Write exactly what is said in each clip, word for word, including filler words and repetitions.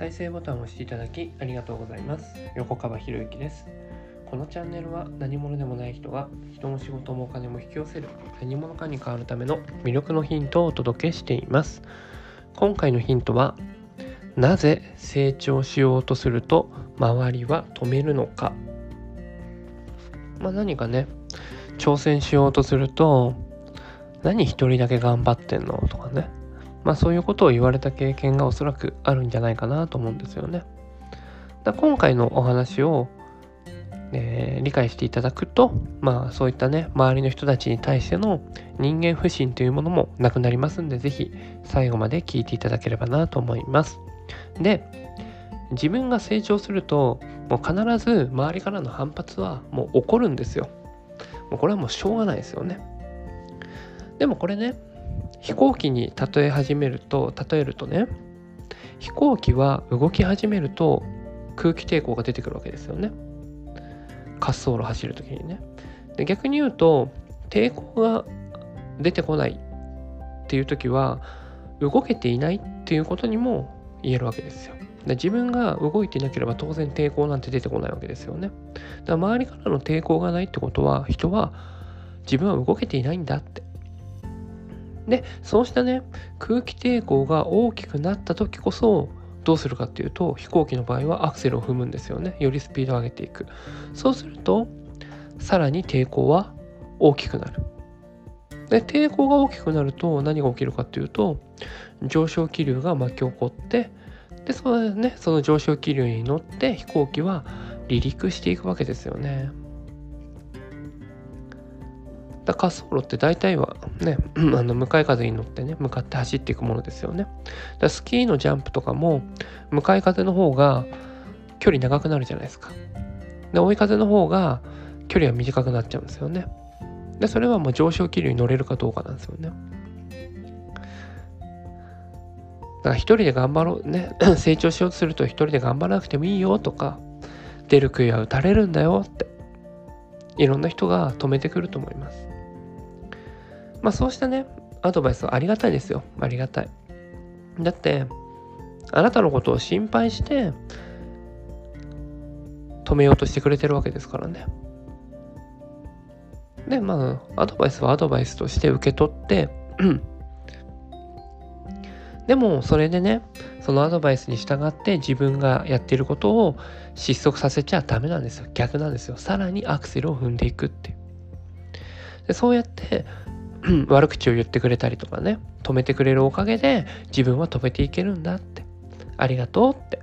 再生ボタンを押していただきありがとうございます。横川博之です。このチャンネルは何者でもない人が人も仕事もお金も引き寄せる何者かに変わるための魅力のヒントをお届けしています。今回のヒントは、なぜ成長しようとすると周りは止めるのか。まあ何かね、挑戦しようとすると、何一人だけ頑張ってんのとかね、まあそういうことを言われた経験がおそらくあるんじゃないかなと思うんですよね。だ今回のお話を、えー、理解していただくと、まあそういったね、周りの人たちに対しての人間不信というものもなくなりますんで、ぜひ最後まで聞いていただければなと思います。で、自分が成長すると、もう必ず周りからの反発はもう起こるんですよ。もうこれはもうしょうがないですよね。でもこれね、飛行機に例え始めると、例えるとね、飛行機は動き始めると空気抵抗が出てくるわけですよね。滑走路走るときにね。で、逆に言うと、抵抗が出てこないっていうときは、動けていないっていうことにも言えるわけですよ。で、自分が動いていなければ当然抵抗なんて出てこないわけですよね。だから周りからの抵抗がないってことは、人は自分は動けていないんだって。で、そうしたね、空気抵抗が大きくなった時こそどうするかっていうと、飛行機の場合はアクセルを踏むんですよね。よりスピードを上げていく。そうするとさらに抵抗は大きくなる。で、抵抗が大きくなると何が起きるかっていうと、上昇気流が巻き起こって、でそのね、その上昇気流に乗って飛行機は離陸していくわけですよね。滑走路って大体はね、あの向かい風に乗ってね、向かって走っていくものですよね。だからスキーのジャンプとかも向かい風の方が距離長くなるじゃないですか。で、追い風の方が距離は短くなっちゃうんですよね。で、それはもう上昇気流に乗れるかどうかなんですよね。だから一人で頑張ろうね、成長しようとすると、一人で頑張らなくてもいいよとか、出る杭は打たれるんだよっていろんな人が止めてくると思います。まあそうしたね、アドバイスはありがたいですよ。ありがたい。だって、あなたのことを心配して止めようとしてくれてるわけですからね。で、まあアドバイスはアドバイスとして受け取って、でもそれでね、そのアドバイスに従って自分がやっていることを失速させちゃダメなんですよ。逆なんですよ。さらにアクセルを踏んでいくっていう。で、そうやって悪口を言ってくれたりとかね、止めてくれるおかげで自分は止めていけるんだって、ありがとうって。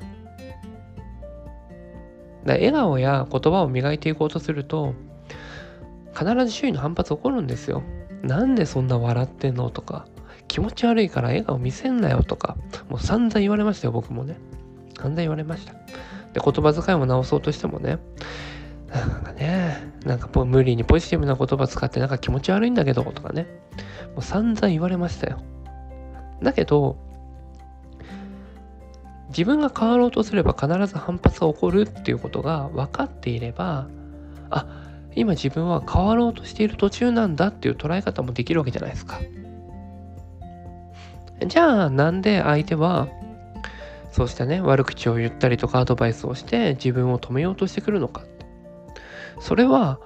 だ、笑顔や言葉を磨いていこうとすると、必ず周囲の反発起こるんですよ。なんでそんな笑ってんのとか、気持ち悪いから笑顔見せんなよとか、もう散々言われましたよ。僕もね、散々言われました。で、言葉遣いも直そうとしてもね、なんかね、なんか無理にポジティブな言葉使って、なんか気持ち悪いんだけどとかね、もう散々言われましたよ。だけど、自分が変わろうとすれば必ず反発が起こるっていうことが分かっていれば、あ、今自分は変わろうとしている途中なんだっていう捉え方もできるわけじゃないですか。じゃあなんで相手はそうしたね、悪口を言ったりとかアドバイスをして自分を止めようとしてくるのかって。それは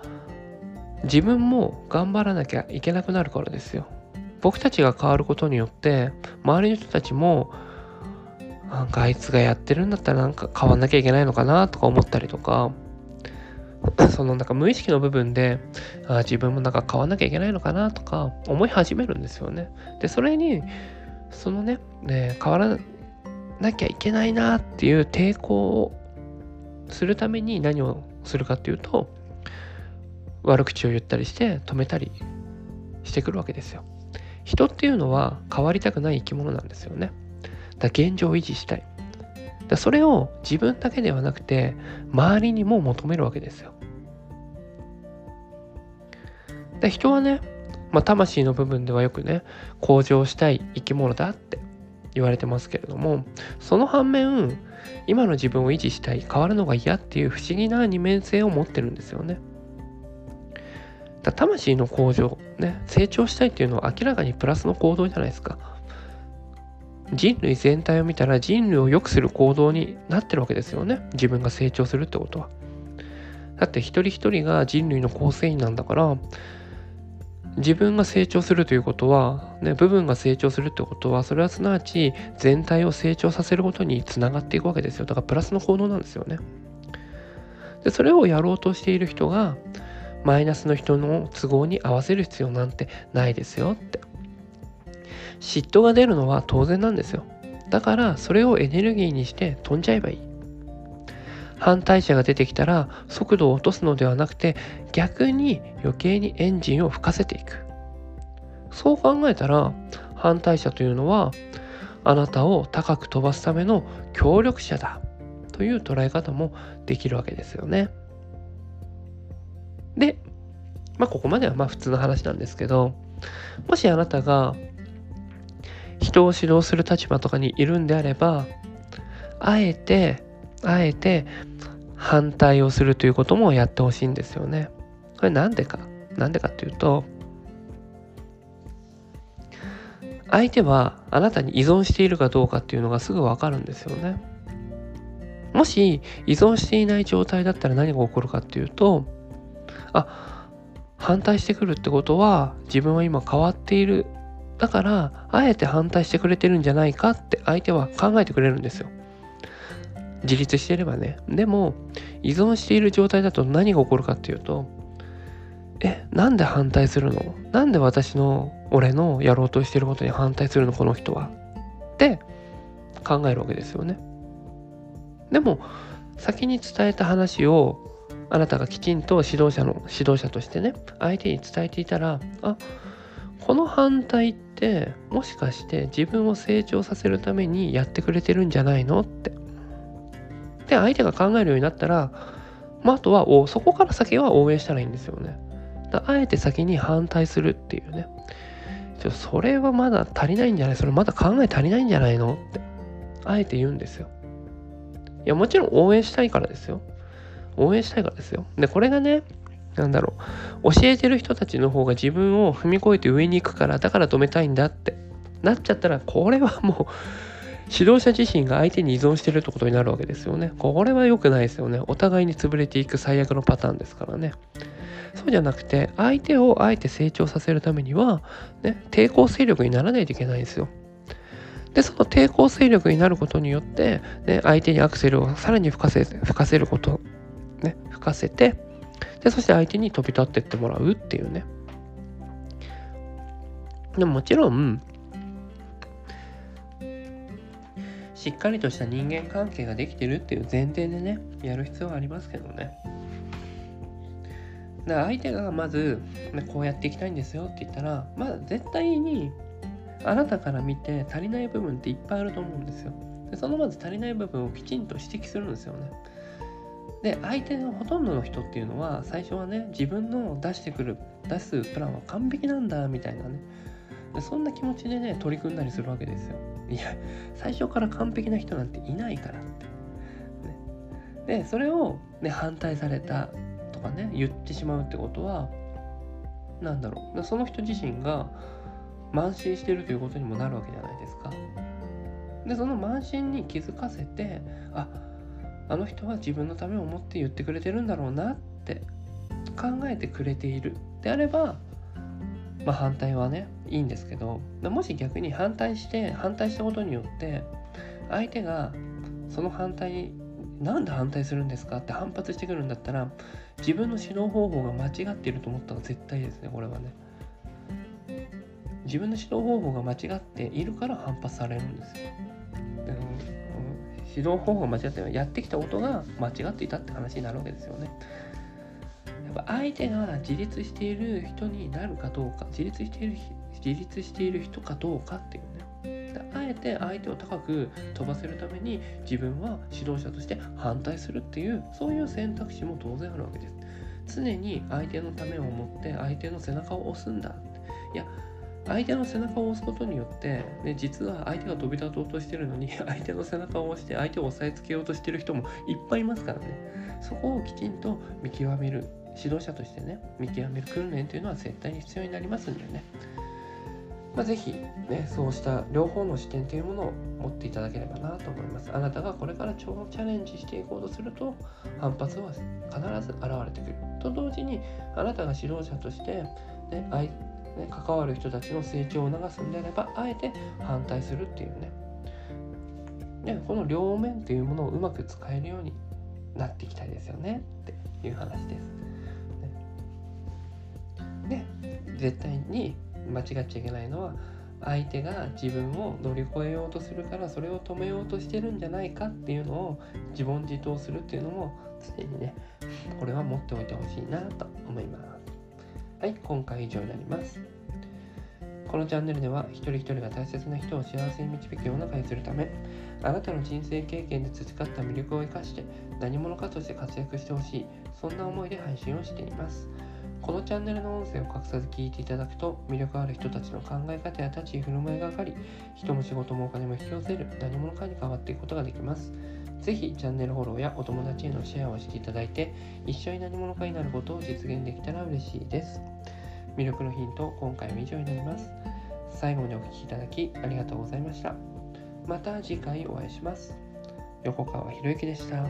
自分も頑張らなきゃいけなくなるからですよ。僕たちが変わることによって、周りの人たちもなんかあいつがやってるんだったらなんか変わんなきゃいけないのかなとか思ったりとか、そのなんか無意識の部分で、あ、自分もなんか変わんなきゃいけないのかなとか思い始めるんですよね。で、それにそのね、ね、変わらなきゃいけないなっていう抵抗をするために何をするかっていうと、悪口を言ったりして止めたりしてくるわけですよ。人っていうのは変わりたくない生き物なんですよね。だから現状を維持したい。だ、それを自分だけではなくて周りにも求めるわけですよ。だ、人はね、まあ、魂の部分ではよくね、向上したい生き物だって言われてますけれども、その反面、今の自分を維持したい、変わるのが嫌っていう不思議な二面性を持ってるんですよね。だ、魂の向上、ね、成長したいっていうのは明らかにプラスの行動じゃないですか。人類全体を見たら人類を良くする行動になってるわけですよね。自分が成長するってことは。だって一人一人が人類の構成員なんだから、自分が成長するということは、ね、部分が成長するってことは、それはすなわち全体を成長させることにつながっていくわけですよ。だからプラスの行動なんですよね。で、それをやろうとしている人がマイナスの人の都合に合わせる必要なんてないですよって。嫉妬が出るのは当然なんですよ。だからそれをエネルギーにして飛んじゃえばいい。反対者が出てきたら速度を落とすのではなくて、逆に余計にエンジンを吹かせていく。そう考えたら、反対者というのはあなたを高く飛ばすための協力者だという捉え方もできるわけですよね。で、まあ、ここまではまあ普通の話なんですけど、もしあなたが人を指導する立場とかにいるんであれば、あえてあえて反対をするということもやってほしいんですよね。これなんでかなんでかっていうと、相手はあなたに依存しているかどうかっていうのがすぐ分かるんですよね。もし依存していない状態だったら何が起こるかっていうと、あ、反対してくるってことは自分は今変わっている、だからあえて反対してくれてるんじゃないかって相手は考えてくれるんですよ。自立していればね。でも依存している状態だと何が起こるかっていうと、え、なんで反対するの、なんで私の俺のやろうとしていることに反対するのこの人はって考えるわけですよね。でも先に伝えた話をあなたがきちんと指導者の指導者としてね、相手に伝えていたら、あ、この反対ってもしかして自分を成長させるためにやってくれてるんじゃないのってで相手が考えるようになったら、まあ、あとはそこから先は応援したらいいんですよね。だあえて先に反対するっていうね、ちょそれはまだ足りないんじゃない、それまだ考え足りないんじゃないのってあえて言うんですよ。いや、もちろん応援したいからですよ。応援したいからですよ。で、これがね、なんだろう、教えてる人たちの方が自分を踏み越えて上に行くから、だから止めたいんだってなっちゃったら、これはもう指導者自身が相手に依存してるってことになるわけですよね。これは良くないですよね。お互いに潰れていく最悪のパターンですからね。そうじゃなくて、相手をあえて成長させるためには、ね、抵抗勢力にならないといけないんですよ。で、その抵抗勢力になることによって、ね、相手にアクセルをさらに吹かせ、吹かせることね、吹かせて、で、そして相手に飛び立ってってもらうっていうね。でも、もちろんしっかりとした人間関係ができてるっていう前提でね、やる必要はありますけどね。だから相手がまずこうやっていきたいんですよって言ったら、まあ絶対にあなたから見て足りない部分っていっぱいあると思うんですよ。で、そのまず足りない部分をきちんと指摘するんですよね。で、相手のほとんどの人っていうのは最初はね、自分の出してくる出すプランは完璧なんだみたいなね、そんな気持ちでね取り組んだりするわけですよ。いや、最初から完璧な人なんていないからって、ね、でそれを、ね、反対されたとかね言ってしまうってことは、なんだろう、その人自身が慢心してるということにもなるわけじゃないですか。で、その慢心に気づかせて、あ、あの人は自分のためを思って言ってくれてるんだろうなって考えてくれているであれば、まあ、反対はねいいんですけど、もし逆に反対して反対したことによって相手がその反対になんで反対するんですかって反発してくるんだったら、自分の指導方法が間違っていると思ったら絶対ですね、これはね自分の指導方法が間違っているから反発されるんですよ。で、指導方法が間違ってやってきたことが間違っていたって話になるわけですよね。相手が自立している人になるかどうか、自立している自立している人かどうかっていうね。あえて相手を高く飛ばせるために自分は指導者として反対するっていう、そういう選択肢も当然あるわけです。常に相手のためを思って相手の背中を押すんだ、いや相手の背中を押すことによって、ね、実は相手が飛び立とうとしてるのに相手の背中を押して相手を押さえつけようとしてる人もいっぱいいますからね。そこをきちんと見極める、指導者としてね見極める訓練というのは絶対に必要になりますんでね。まあ、ぜひ、ね、そうした両方の視点というものを持っていただければなと思います。あなたがこれからチャレンジしていこうとすると反発は必ず現れてくると同時に、あなたが指導者として、ねあいね、関わる人たちの成長を促すんであれば、あえて反対するっていうね、でこの両面というものをうまく使えるようになっていきたいですよねっていう話です。ね、で絶対に間違っちゃいけないのは、相手が自分を乗り越えようとするからそれを止めようとしてるんじゃないかっていうのを自問自答するっていうのも常にね、これは持っておいてほしいなと思います。はい、今回以上になります。このチャンネルでは一人一人が大切な人を幸せに導く世の中にするため、あなたの人生経験で培った魅力を生かして何者かとして活躍してほしい、そんな思いで配信をしています。このチャンネルの音声を隠さず聞いていただくと、魅力ある人たちの考え方や立ち居振る舞いが分かり、人も仕事もお金も引き寄せる何者かに変わっていくことができます。ぜひチャンネルフォローやお友達へのシェアをしていただいて、一緒に何者かになることを実現できたら嬉しいです。魅力のヒント、今回は以上になります。最後にお聞きいただきありがとうございました。また次回お会いします。横川博之でした。